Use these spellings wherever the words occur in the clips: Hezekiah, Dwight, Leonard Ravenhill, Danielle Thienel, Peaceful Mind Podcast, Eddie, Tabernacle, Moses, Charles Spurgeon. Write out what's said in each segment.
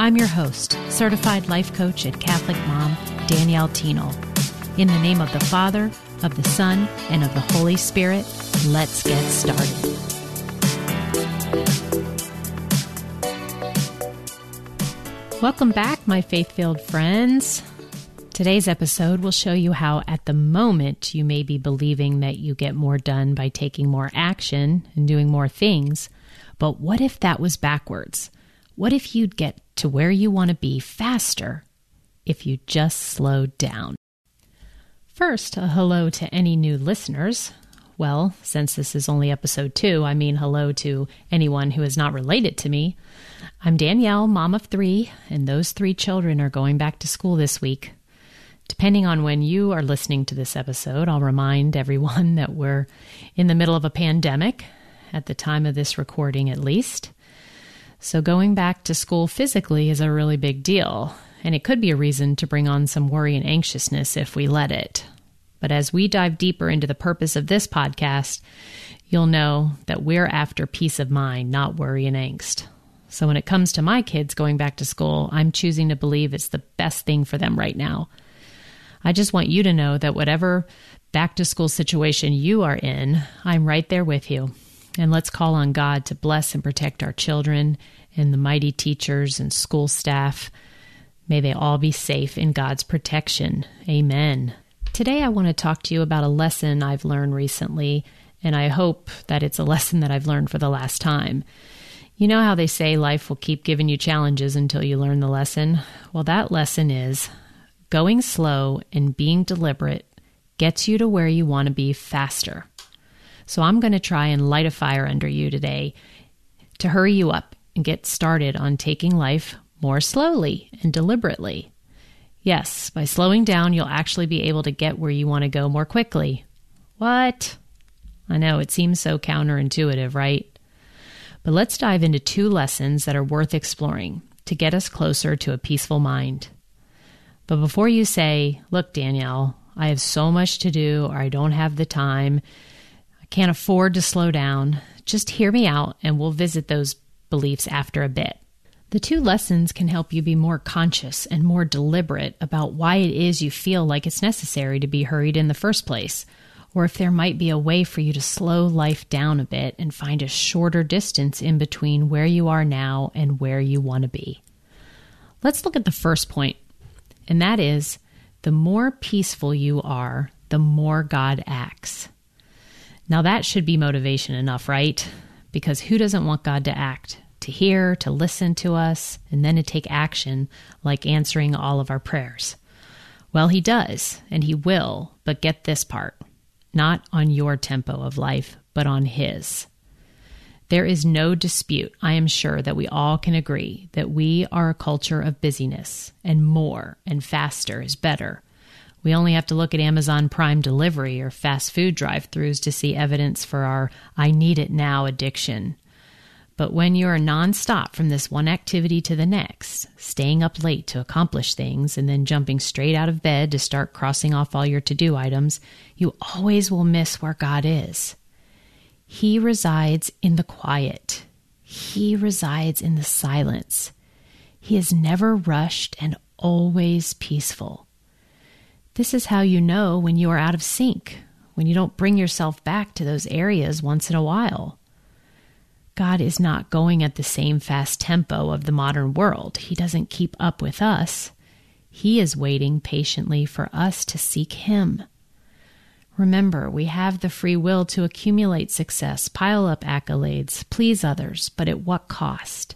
I'm your host, certified life coach and Catholic mom, Danielle Thienel. In the name of the Father, of the Son, and of the Holy Spirit, let's get started. Welcome back, my faith-filled friends. Today's episode will show you how at the moment you may be believing that you get more done by taking more action and doing more things, but what if that was backwards? What if you'd get to where you want to be faster if you just slowed down? First, a hello to any new listeners. Well, since this is only episode 2, I mean hello to anyone who is not related to me. I'm Danielle, mom of 3, and those 3 children are going back to school this week. Depending on when you are listening to this episode, I'll remind everyone that we're in the middle of a pandemic, at the time of this recording at least. So going back to school physically is a really big deal, and it could be a reason to bring on some worry and anxiousness if we let it. But as we dive deeper into the purpose of this podcast, you'll know that we're after peace of mind, not worry and angst. So when it comes to my kids going back to school, I'm choosing to believe it's the best thing for them right now. I just want you to know that whatever back to school situation you are in, I'm right there with you. And let's call on God to bless and protect our children and the mighty teachers and school staff. May they all be safe in God's protection. Amen. Today, I want to talk to you about a lesson I've learned recently, and I hope that it's a lesson that I've learned for the last time. You know how they say life will keep giving you challenges until you learn the lesson? Well, that lesson is going slow and being deliberate gets you to where you want to be faster. So I'm going to try and light a fire under you today to hurry you up and get started on taking life more slowly and deliberately. Yes, by slowing down, you'll actually be able to get where you want to go more quickly. What? I know, it seems so counterintuitive, right? But let's dive into 2 lessons that are worth exploring to get us closer to a peaceful mind. But before you say, look, Danielle, I have so much to do, or I don't have the time, can't afford to slow down, just hear me out and we'll visit those beliefs after a bit. The 2 lessons can help you be more conscious and more deliberate about why it is you feel like it's necessary to be hurried in the first place, or if there might be a way for you to slow life down a bit and find a shorter distance in between where you are now and where you want to be. Let's look at the first point, and that is the more peaceful you are, the more God acts. Now that should be motivation enough, right? Because who doesn't want God to act, to hear, to listen to us, and then to take action, like answering all of our prayers? Well, he does, and he will, but get this part, not on your tempo of life, but on his. There is no dispute, I am sure, that we all can agree that we are a culture of busyness, and more and faster is better. We only have to look at Amazon Prime delivery or fast food drive-thrus to see evidence for our I need it now addiction. But when you're nonstop from this one activity to the next, staying up late to accomplish things and then jumping straight out of bed to start crossing off all your to-do items, you always will miss where God is. He resides in the quiet. He resides in the silence. He is never rushed and always peaceful. This is how you know when you are out of sync, when you don't bring yourself back to those areas once in a while. God is not going at the same fast tempo of the modern world. He doesn't keep up with us. He is waiting patiently for us to seek him. Remember, we have the free will to accumulate success, pile up accolades, please others, but at what cost?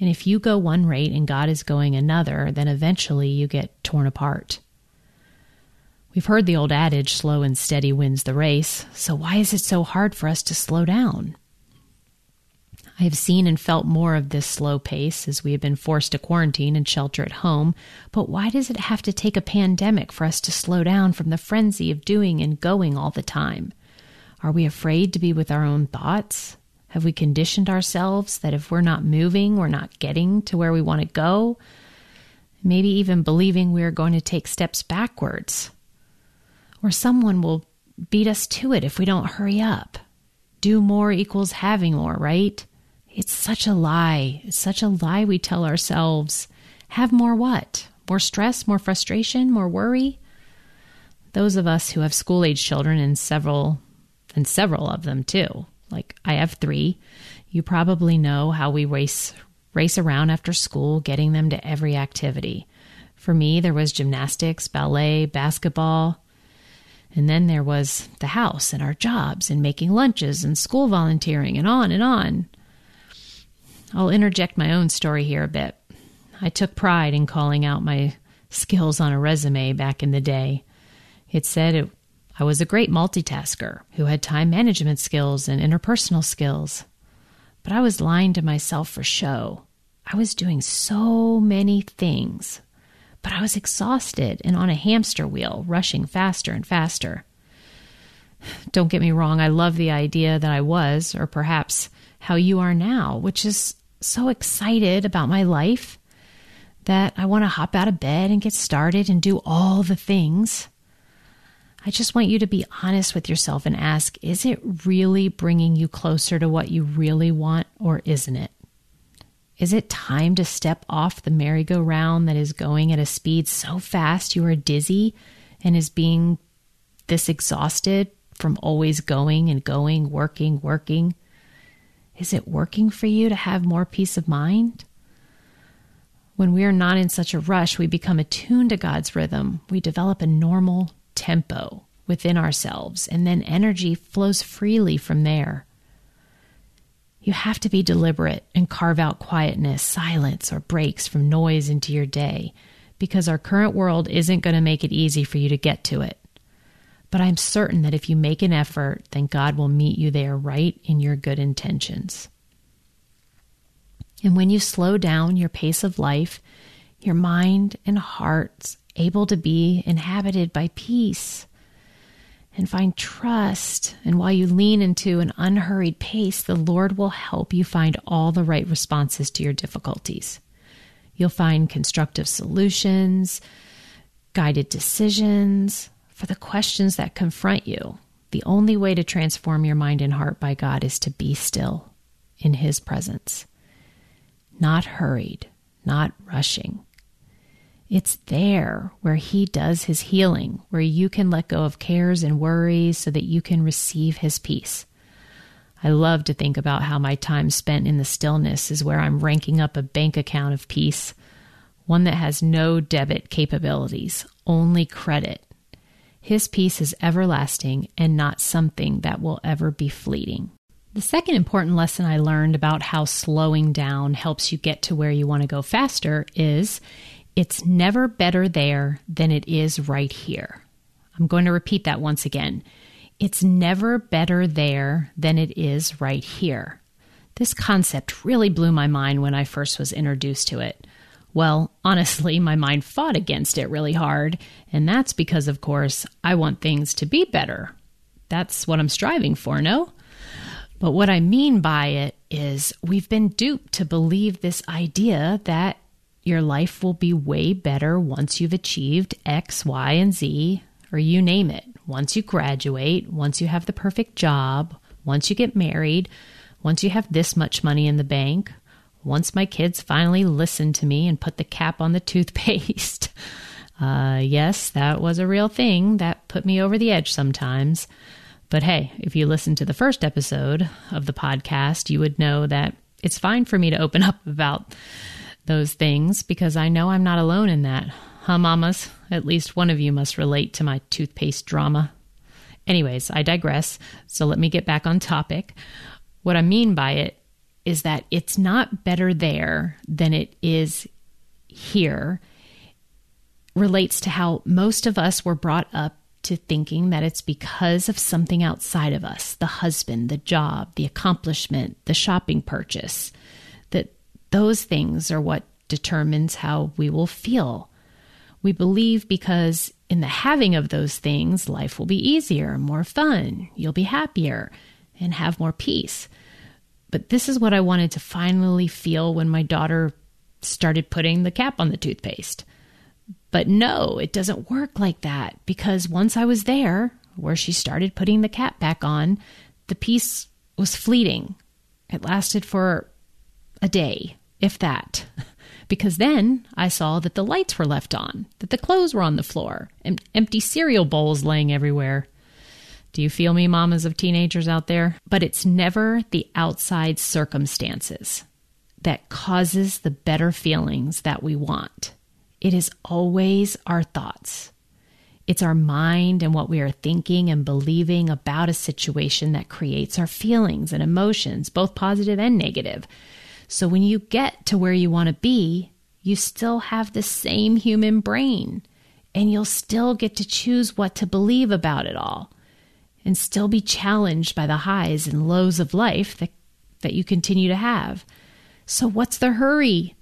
And if you go one rate and God is going another, then eventually you get torn apart. We've heard the old adage, slow and steady wins the race, so why is it so hard for us to slow down? I have seen and felt more of this slow pace as we have been forced to quarantine and shelter at home, but why does it have to take a pandemic for us to slow down from the frenzy of doing and going all the time? Are we afraid to be with our own thoughts? Have we conditioned ourselves that if we're not moving, we're not getting to where we want to go? Maybe even believing we are going to take steps backwards. Or someone will beat us to it if we don't hurry up. Do more equals having more, right? It's such a lie. It's such a lie we tell ourselves. Have more what? More stress, more frustration, more worry? Those of us who have school-age children and several of them too. Like I have 3. You probably know how we race around after school, getting them to every activity. For me, there was gymnastics, ballet, basketball, and then there was the house and our jobs and making lunches and school volunteering and on and on. I'll interject my own story here a bit. I took pride in calling out my skills on a resume back in the day. It said I was a great multitasker who had time management skills and interpersonal skills. But I was lying to myself for show. I was doing so many things, but I was exhausted and on a hamster wheel, rushing faster and faster. Don't get me wrong, I love the idea that I was, or perhaps how you are now, which is so excited about my life that I want to hop out of bed and get started and do all the things. I just want you to be honest with yourself and ask, is it really bringing you closer to what you really want, or isn't it? Is it time to step off the merry-go-round that is going at a speed so fast you are dizzy and is being this exhausted from always going and going, working? Is it working for you to have more peace of mind? When we are not in such a rush, we become attuned to God's rhythm. We develop a normal tempo within ourselves, and then energy flows freely from there. You have to be deliberate and carve out quietness, silence, or breaks from noise into your day, because our current world isn't going to make it easy for you to get to it. But I'm certain that if you make an effort, then God will meet you there right in your good intentions. And when you slow down your pace of life, your mind and heart's able to be inhabited by peace and find trust. And while you lean into an unhurried pace, the Lord will help you find all the right responses to your difficulties. You'll find constructive solutions, guided decisions for the questions that confront you. The only way to transform your mind and heart by God is to be still in His presence, not hurried, not rushing. It's there where He does His healing, where you can let go of cares and worries so that you can receive His peace. I love to think about how my time spent in the stillness is where I'm ranking up a bank account of peace, one that has no debit capabilities, only credit. His peace is everlasting and not something that will ever be fleeting. The second important lesson I learned about how slowing down helps you get to where you want to go faster is, it's never better there than it is right here. I'm going to repeat that once again. It's never better there than it is right here. This concept really blew my mind when I first was introduced to it. Well, honestly, my mind fought against it really hard, and that's because, of course, I want things to be better. That's what I'm striving for, no? But what I mean by it is we've been duped to believe this idea that your life will be way better once you've achieved X, Y, and Z, or you name it. Once you graduate, once you have the perfect job, once you get married, once you have this much money in the bank, once my kids finally listen to me and put the cap on the toothpaste. Yes, that was a real thing that put me over the edge sometimes. But hey, if you listened to the first episode of the podcast, you would know that it's fine for me to open up about those things, because I know I'm not alone in that. Huh, mamas? At least one of you must relate to my toothpaste drama. Anyways, I digress, so let me get back on topic. What I mean by it is that it's not better there than it is here relates to how most of us were brought up to thinking that it's because of something outside of us, the husband, the job, the accomplishment, the shopping purchase, that those things are what determines how we will feel. We believe because in the having of those things, life will be easier, more fun, you'll be happier, and have more peace. But this is what I wanted to finally feel when my daughter started putting the cap on the toothpaste. But no, it doesn't work like that, because once I was there, where she started putting the cap back on, the peace was fleeting. It lasted for a day, if that, because then I saw that the lights were left on, that the clothes were on the floor, and empty cereal bowls laying everywhere. Do you feel me, mamas of teenagers out there? But it's never the outside circumstances that causes the better feelings that we want. It is always our thoughts. It's our mind and what we are thinking and believing about a situation that creates our feelings and emotions, both positive and negative. So when you get to where you want to be, you still have the same human brain, and you'll still get to choose what to believe about it all, and still be challenged by the highs and lows of life that you continue to have. So what's the hurry?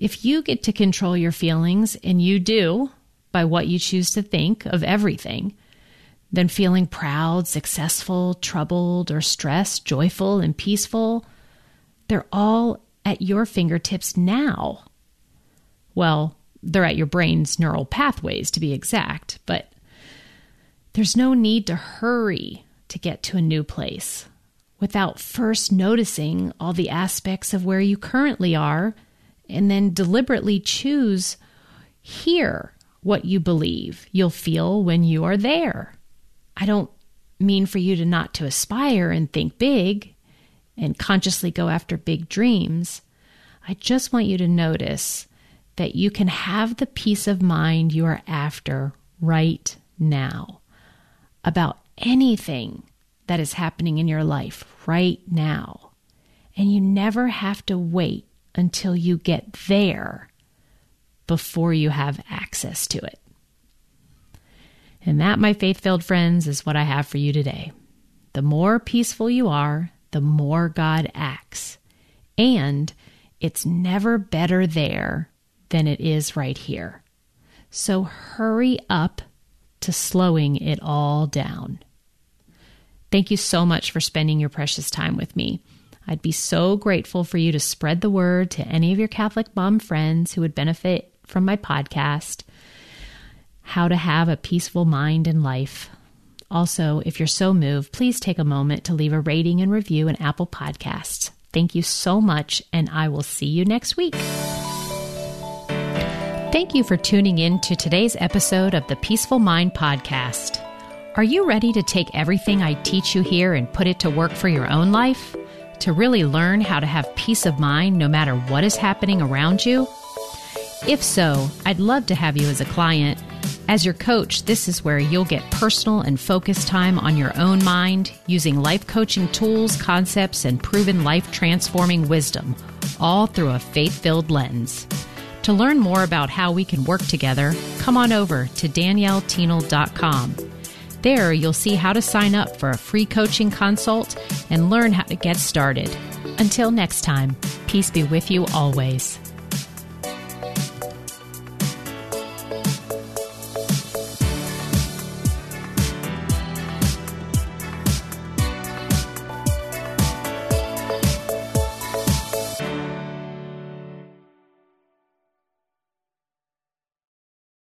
If you get to control your feelings, and you do by what you choose to think of everything, then feeling proud, successful, troubled, or stressed, joyful, and peaceful, they're all at your fingertips now. Well, they're at your brain's neural pathways, to be exact, but there's no need to hurry to get to a new place without first noticing all the aspects of where you currently are, and then deliberately choose here what you believe you'll feel when you are there. I don't mean for you to not to aspire and think big and consciously go after big dreams. I just want you to notice that you can have the peace of mind you are after right now about anything that is happening in your life right now. And you never have to wait until you get there before you have access to it. And that, my faith-filled friends, is what I have for you today. The more peaceful you are, the more God acts. And it's never better there than it is right here. So hurry up to slowing it all down. Thank you so much for spending your precious time with me. I'd be so grateful for you to spread the word to any of your Catholic mom friends who would benefit from my podcast, How to Have a Peaceful Mind and Life. Also, if you're so moved, please take a moment to leave a rating and review in Apple Podcasts. Thank you so much, and I will see you next week. Thank you for tuning in to today's episode of the Peaceful Mind Podcast. Are you ready to take everything I teach you here and put it to work for your own life? To really learn how to have peace of mind no matter what is happening around you? If so, I'd love to have you as a client. As your coach, this is where you'll get personal and focused time on your own mind using life coaching tools, concepts, and proven life-transforming wisdom, all through a faith-filled lens. To learn more about how we can work together, come on over to danielletienel.com. There, you'll see how to sign up for a free coaching consult and learn how to get started. Until next time, peace be with you always.